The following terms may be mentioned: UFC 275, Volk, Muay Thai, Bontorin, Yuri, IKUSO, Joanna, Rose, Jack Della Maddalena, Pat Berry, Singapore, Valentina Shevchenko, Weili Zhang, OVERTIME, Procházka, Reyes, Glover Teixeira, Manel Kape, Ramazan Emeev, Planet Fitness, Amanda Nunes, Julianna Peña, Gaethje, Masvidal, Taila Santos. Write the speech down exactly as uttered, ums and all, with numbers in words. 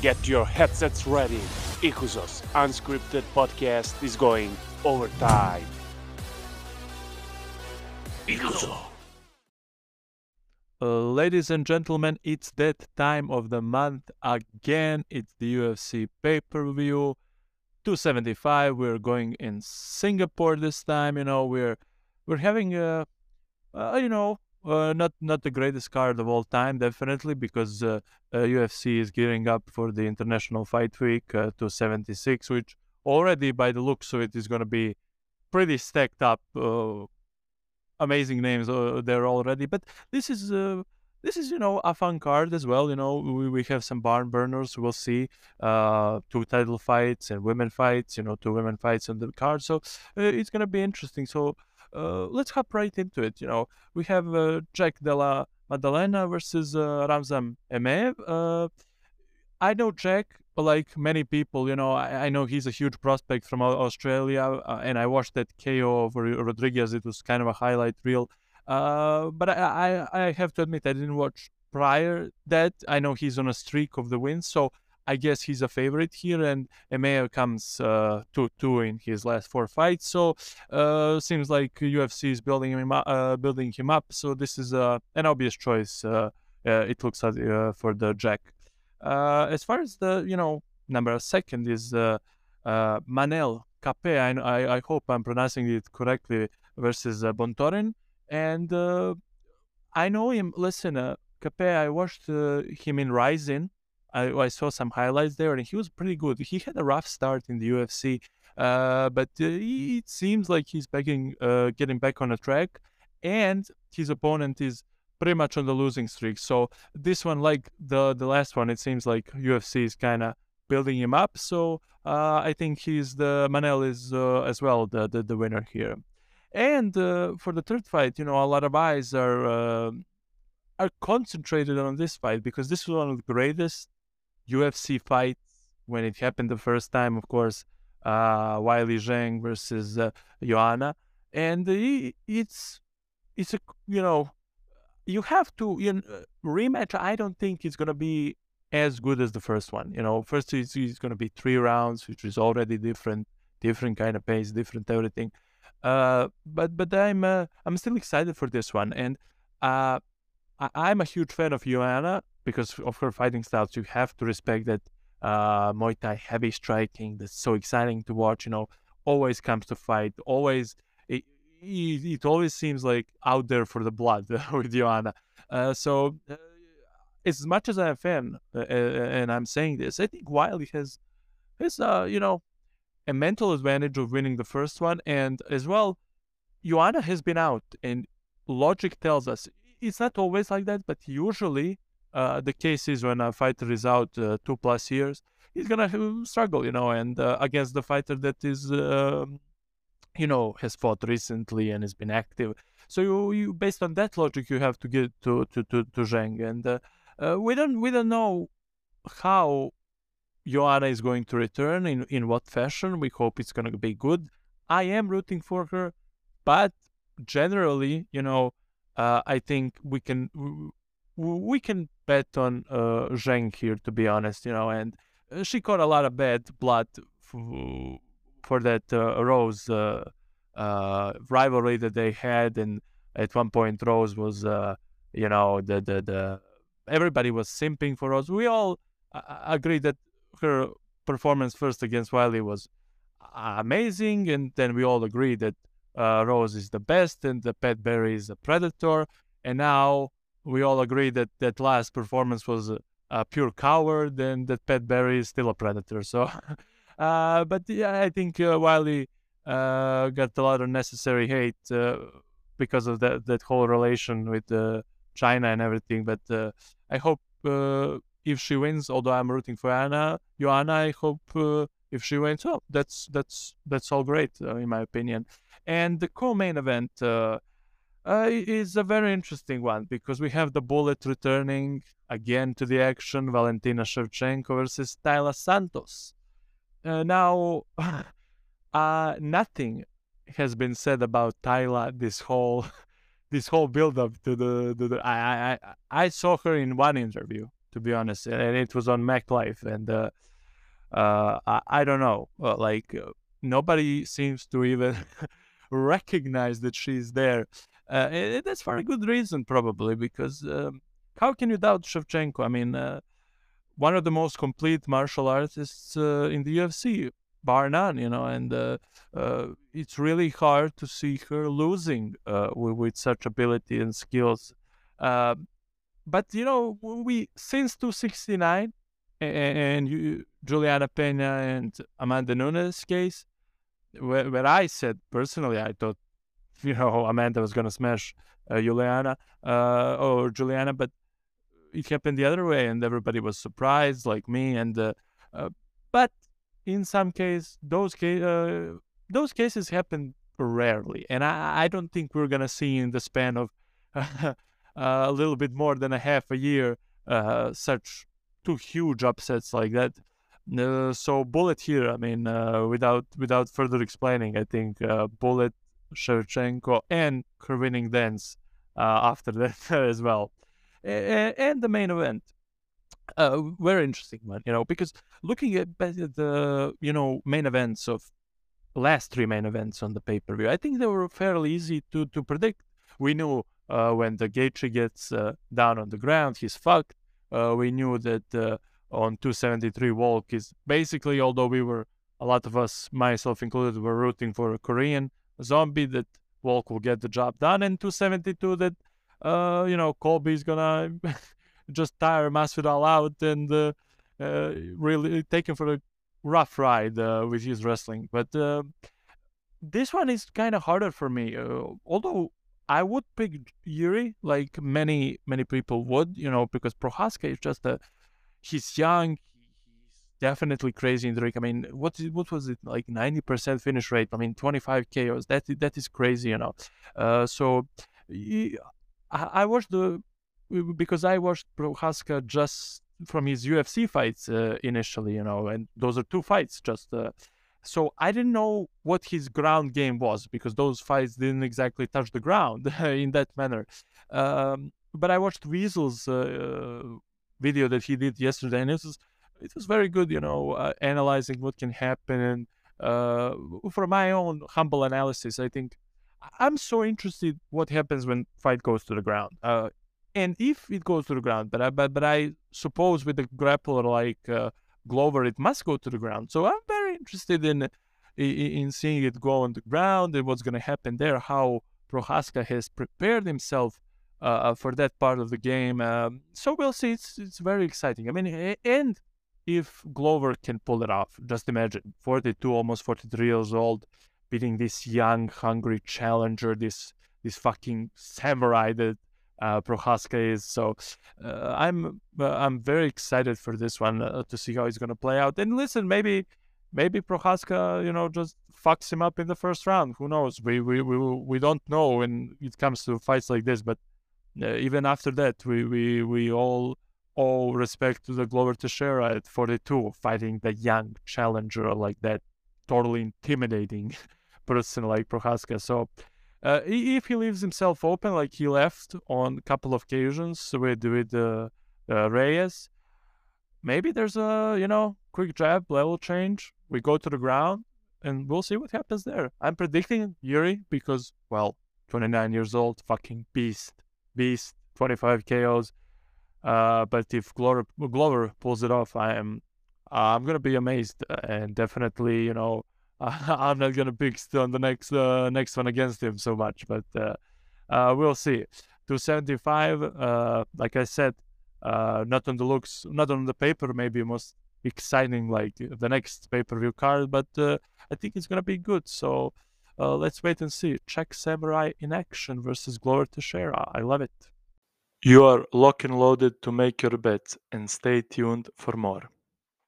Get your headsets ready. IKUSO's unscripted podcast is going overtime. IKUSO. Uh, ladies and gentlemen, it's that time of the month again. It's the U F C pay-per-view two seventy-five. We're going in Singapore this time. You know, we're we're having a uh, you know. Uh, not not the greatest card of all time, definitely, because uh, uh, U F C is gearing up for the International Fight Week uh, two seventy-six, which already, by the looks of it, is going to be pretty stacked up. Uh, amazing names uh, there already, but this is uh, this is you know a fun card as well. You know, we we have some barn burners. We'll see uh, two title fights and women fights. You know, two women fights on the card, so uh, it's going to be interesting. So. Uh, let's hop right into it. You know, we have uh, Jack Della Maddalena versus uh, Ramazan Emeev. Uh, I know Jack, like many people, you know, I, I know he's a huge prospect from Australia, uh, and I watched that K O over Rodriguez. It was kind of a highlight reel. Uh, but I, I, I have to admit, I didn't watch prior that. I know he's on a streak of the wins, so I guess he's a favorite here, and Emeev comes uh, two two in his last four fights. So uh, seems like U F C is building him up, uh, building him up. So this is uh, an obvious choice. Uh, uh, it looks at, uh, for the Jack. Uh, as far as the you know number second is uh, uh, Manel Kape. I, I I hope I'm pronouncing it correctly, versus uh, Bontorin, and uh, I know him. Listen, uh, Kape, I watched uh, him in Rising. I, I saw some highlights there, and he was pretty good. He had a rough start in the U F C, uh, but uh, he, it seems like he's backing, uh, getting back on the track, and his opponent is pretty much on the losing streak. So this one, like the, the last one, it seems like U F C is kind of building him up. So uh, I think he's the Manel is uh, as well the, the, the winner here. And uh, for the third fight, you know, a lot of eyes are uh, are concentrated on this fight, because this is one of the greatest U F C fight when it happened the first time, of course, uh, Weili Zhang versus uh, Joanna, and he, it's it's a you know you have to you know, rematch. I don't think it's gonna be as good as the first one. You know, first it's, it's gonna be three rounds, which is already different, different kind of pace, different everything. Uh, but but I'm uh, I'm still excited for this one, and uh, I, I'm a huge fan of Joanna, because of her fighting styles. You have to respect that uh, Muay Thai heavy striking that's so exciting to watch, you know, always comes to fight, always, it, it, it always seems like out there for the blood with Joanna. Uh, so uh, as much as I'm a fan, uh, and I'm saying this, I think Weili has, has uh, you know, a mental advantage of winning the first one, and as well, Joanna has been out, and logic tells us, it's not always like that, but usually, Uh, the case is when a fighter is out uh, two plus years, he's gonna struggle, you know, and uh, against the fighter that is, uh, you know, has fought recently and has been active. So you, you based on that logic, you have to get to to to, to Zhang, and uh, uh, we don't we don't know how Joanna is going to return in in what fashion. We hope it's gonna be good. I am rooting for her, but generally, you know, uh, I think we can. We, We can bet on uh, Zhang here, to be honest, you know, and she caught a lot of bad blood f- for that uh, Rose uh, uh, rivalry that they had, and at one point Rose was, uh, you know, the, the the everybody was simping for Rose. We all uh, agree that her performance first against Weili was amazing, and then we all agree that uh, Rose is the best and the Pat Berry is a predator, and now we all agree that that last performance was a, a pure coward, and that Pat Berry is still a predator. So, uh, but yeah, I think uh, Weili uh, got a lot of necessary hate uh, because of that that whole relation with uh, China and everything. But uh, I hope uh, if she wins, although I'm rooting for Anna, Joanna, I hope uh, if she wins, oh, that's that's that's all great uh, in my opinion. And the co-main event. Uh, Uh, it's a very interesting one, because we have the bullet returning again to the action, Valentina Shevchenko versus Taila Santos. Uh, now, uh, nothing has been said about Taila this whole this whole build-up to the... To the I, I I saw her in one interview, to be honest. And it was on MacLife. And uh, uh, I, I don't know, like uh, nobody seems to even recognize that she's there. Uh, and that's for a good reason, probably, because um, how can you doubt Shevchenko? I mean, uh, one of the most complete martial artists uh, in the U F C, bar none, you know, and uh, uh, it's really hard to see her losing uh, with, with such ability and skills. Uh, but, you know, we since two sixty-nine and, and you, Julianna Peña and Amanda Nunes case, where, where I said personally, I thought, you know, Amanda was going to smash uh, Juliana uh, or Juliana, but it happened the other way and everybody was surprised, like me. And uh, uh, but in some case, those, ca uh, those cases happen rarely. And I, I don't think we're going to see in the span of uh, a little bit more than a half a year uh, such two huge upsets like that. Uh, so Bullet here, I mean, uh, without, without further explaining, I think uh, Bullet, Shevchenko, and her winning dance uh, after that as well, and, and the main event, uh, very interesting one, you know, because looking at the you know main events of last three main events on the pay per view, I think they were fairly easy to to predict. We knew uh, when the Gaethje gets uh, down on the ground, he's fucked. Uh, we knew that uh, on two seventy-three, Volk is basically, although we were a lot of us, myself included, were rooting for a Korean Zombie, that Volk will get the job done, and two seventy-two that, uh, you know, Colby's gonna just tire Masvidal out and uh, uh, really take him for a rough ride uh, with his wrestling. But uh, this one is kind of harder for me, uh, although I would pick Yuri, like many, many people would, you know, because Procházka is just a, he's young, definitely crazy in the ring. I mean, what what was it, like ninety percent finish rate? I mean, twenty-five K Os. That that is crazy, you know. Uh, so I, I watched the because I watched Procházka just from his U F C fights uh, initially, you know, and those are two fights. Just uh, so I didn't know what his ground game was because those fights didn't exactly touch the ground in that manner. Um, but I watched Weasel's uh, video that he did yesterday, and it was. It was very good, you know, uh, analyzing what can happen. And uh, for my own humble analysis, I think I'm so interested what happens when fight goes to the ground, uh, and if it goes to the ground. But I, but but I suppose with a grappler like uh, Glover, it must go to the ground. So I'm very interested in in, in seeing it go on the ground and what's going to happen there. How Procházka has prepared himself uh, for that part of the game. Um, so we'll see. It's it's very exciting. I mean, and if Glover can pull it off, just imagine, forty-two, almost forty-three years old, beating this young, hungry challenger, this this fucking samurai that uh, Procházka is. So uh, I'm uh, I'm very excited for this one uh, to see how it's gonna play out. And listen, maybe maybe Procházka, you know, just fucks him up in the first round. Who knows? We we we we don't know when it comes to fights like this. But uh, even after that, we we we all. all respect to the Glover Teixeira at forty-two, fighting the young challenger like that, totally intimidating person like Procházka. So uh, if he leaves himself open, like he left on a couple of occasions with, with uh, uh, Reyes, maybe there's a, you know, quick jab, level change. We go to the ground and we'll see what happens there. I'm predicting Yuri because, well, twenty-nine years old, fucking beast, beast, twenty-five K Os. Uh, but if Glover, Glover pulls it off, I am, uh, I'm gonna be amazed, and definitely, you know, I'm not gonna pick on the next, uh, next one against him so much. But uh, uh, we'll see. two seventy-five, uh, like I said, uh, not on the looks, not on the paper, maybe most exciting, like the next pay-per-view card. But uh, I think it's gonna be good. So uh, let's wait and see. Czech Samurai in action versus Glover Teixeira. I love it. You are locked and loaded to make your bets, and stay tuned for more.